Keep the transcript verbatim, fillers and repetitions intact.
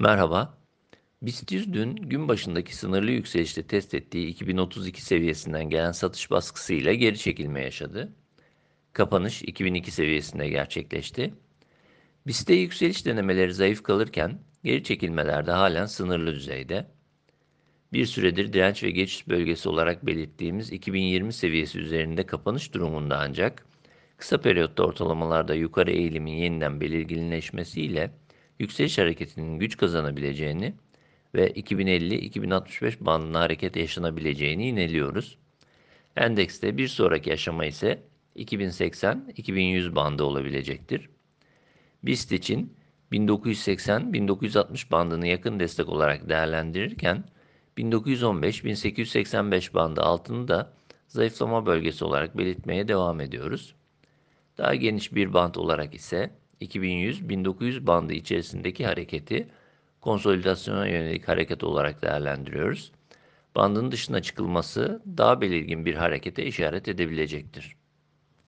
Merhaba. BIST yüz dün gün başındaki sınırlı yükselişte test ettiği iki bin otuz iki seviyesinden gelen satış baskısıyla geri çekilme yaşadı. Kapanış iki bin iki seviyesinde gerçekleşti. BIST'te yükseliş denemeleri zayıf kalırken geri çekilmeler de halen sınırlı düzeyde. Bir süredir direnç ve geçiş bölgesi olarak belirttiğimiz iki bin yirmi seviyesi üzerinde kapanış durumunda ancak kısa periyotta ortalamalarda yukarı eğilimin yeniden belirginleşmesiyle yükseliş hareketinin güç kazanabileceğini ve iki bin elli iki bin altmış beş bandına hareket yaşanabileceğini ineliyoruz. Endekste bir sonraki aşama ise iki bin seksen iki bin yüz bandı olabilecektir. BIST için bin dokuz yüz seksen bin dokuz yüz altmış bandını yakın destek olarak değerlendirirken bin dokuz yüz on beş bin sekiz yüz seksen beş bandı altını da zayıflama bölgesi olarak belirtmeye devam ediyoruz. Daha geniş bir band olarak ise iki bin yüz bin dokuz yüz bandı içerisindeki hareketi konsolidasyona yönelik hareket olarak değerlendiriyoruz. Bandın dışına çıkılması daha belirgin bir harekete işaret edebilecektir.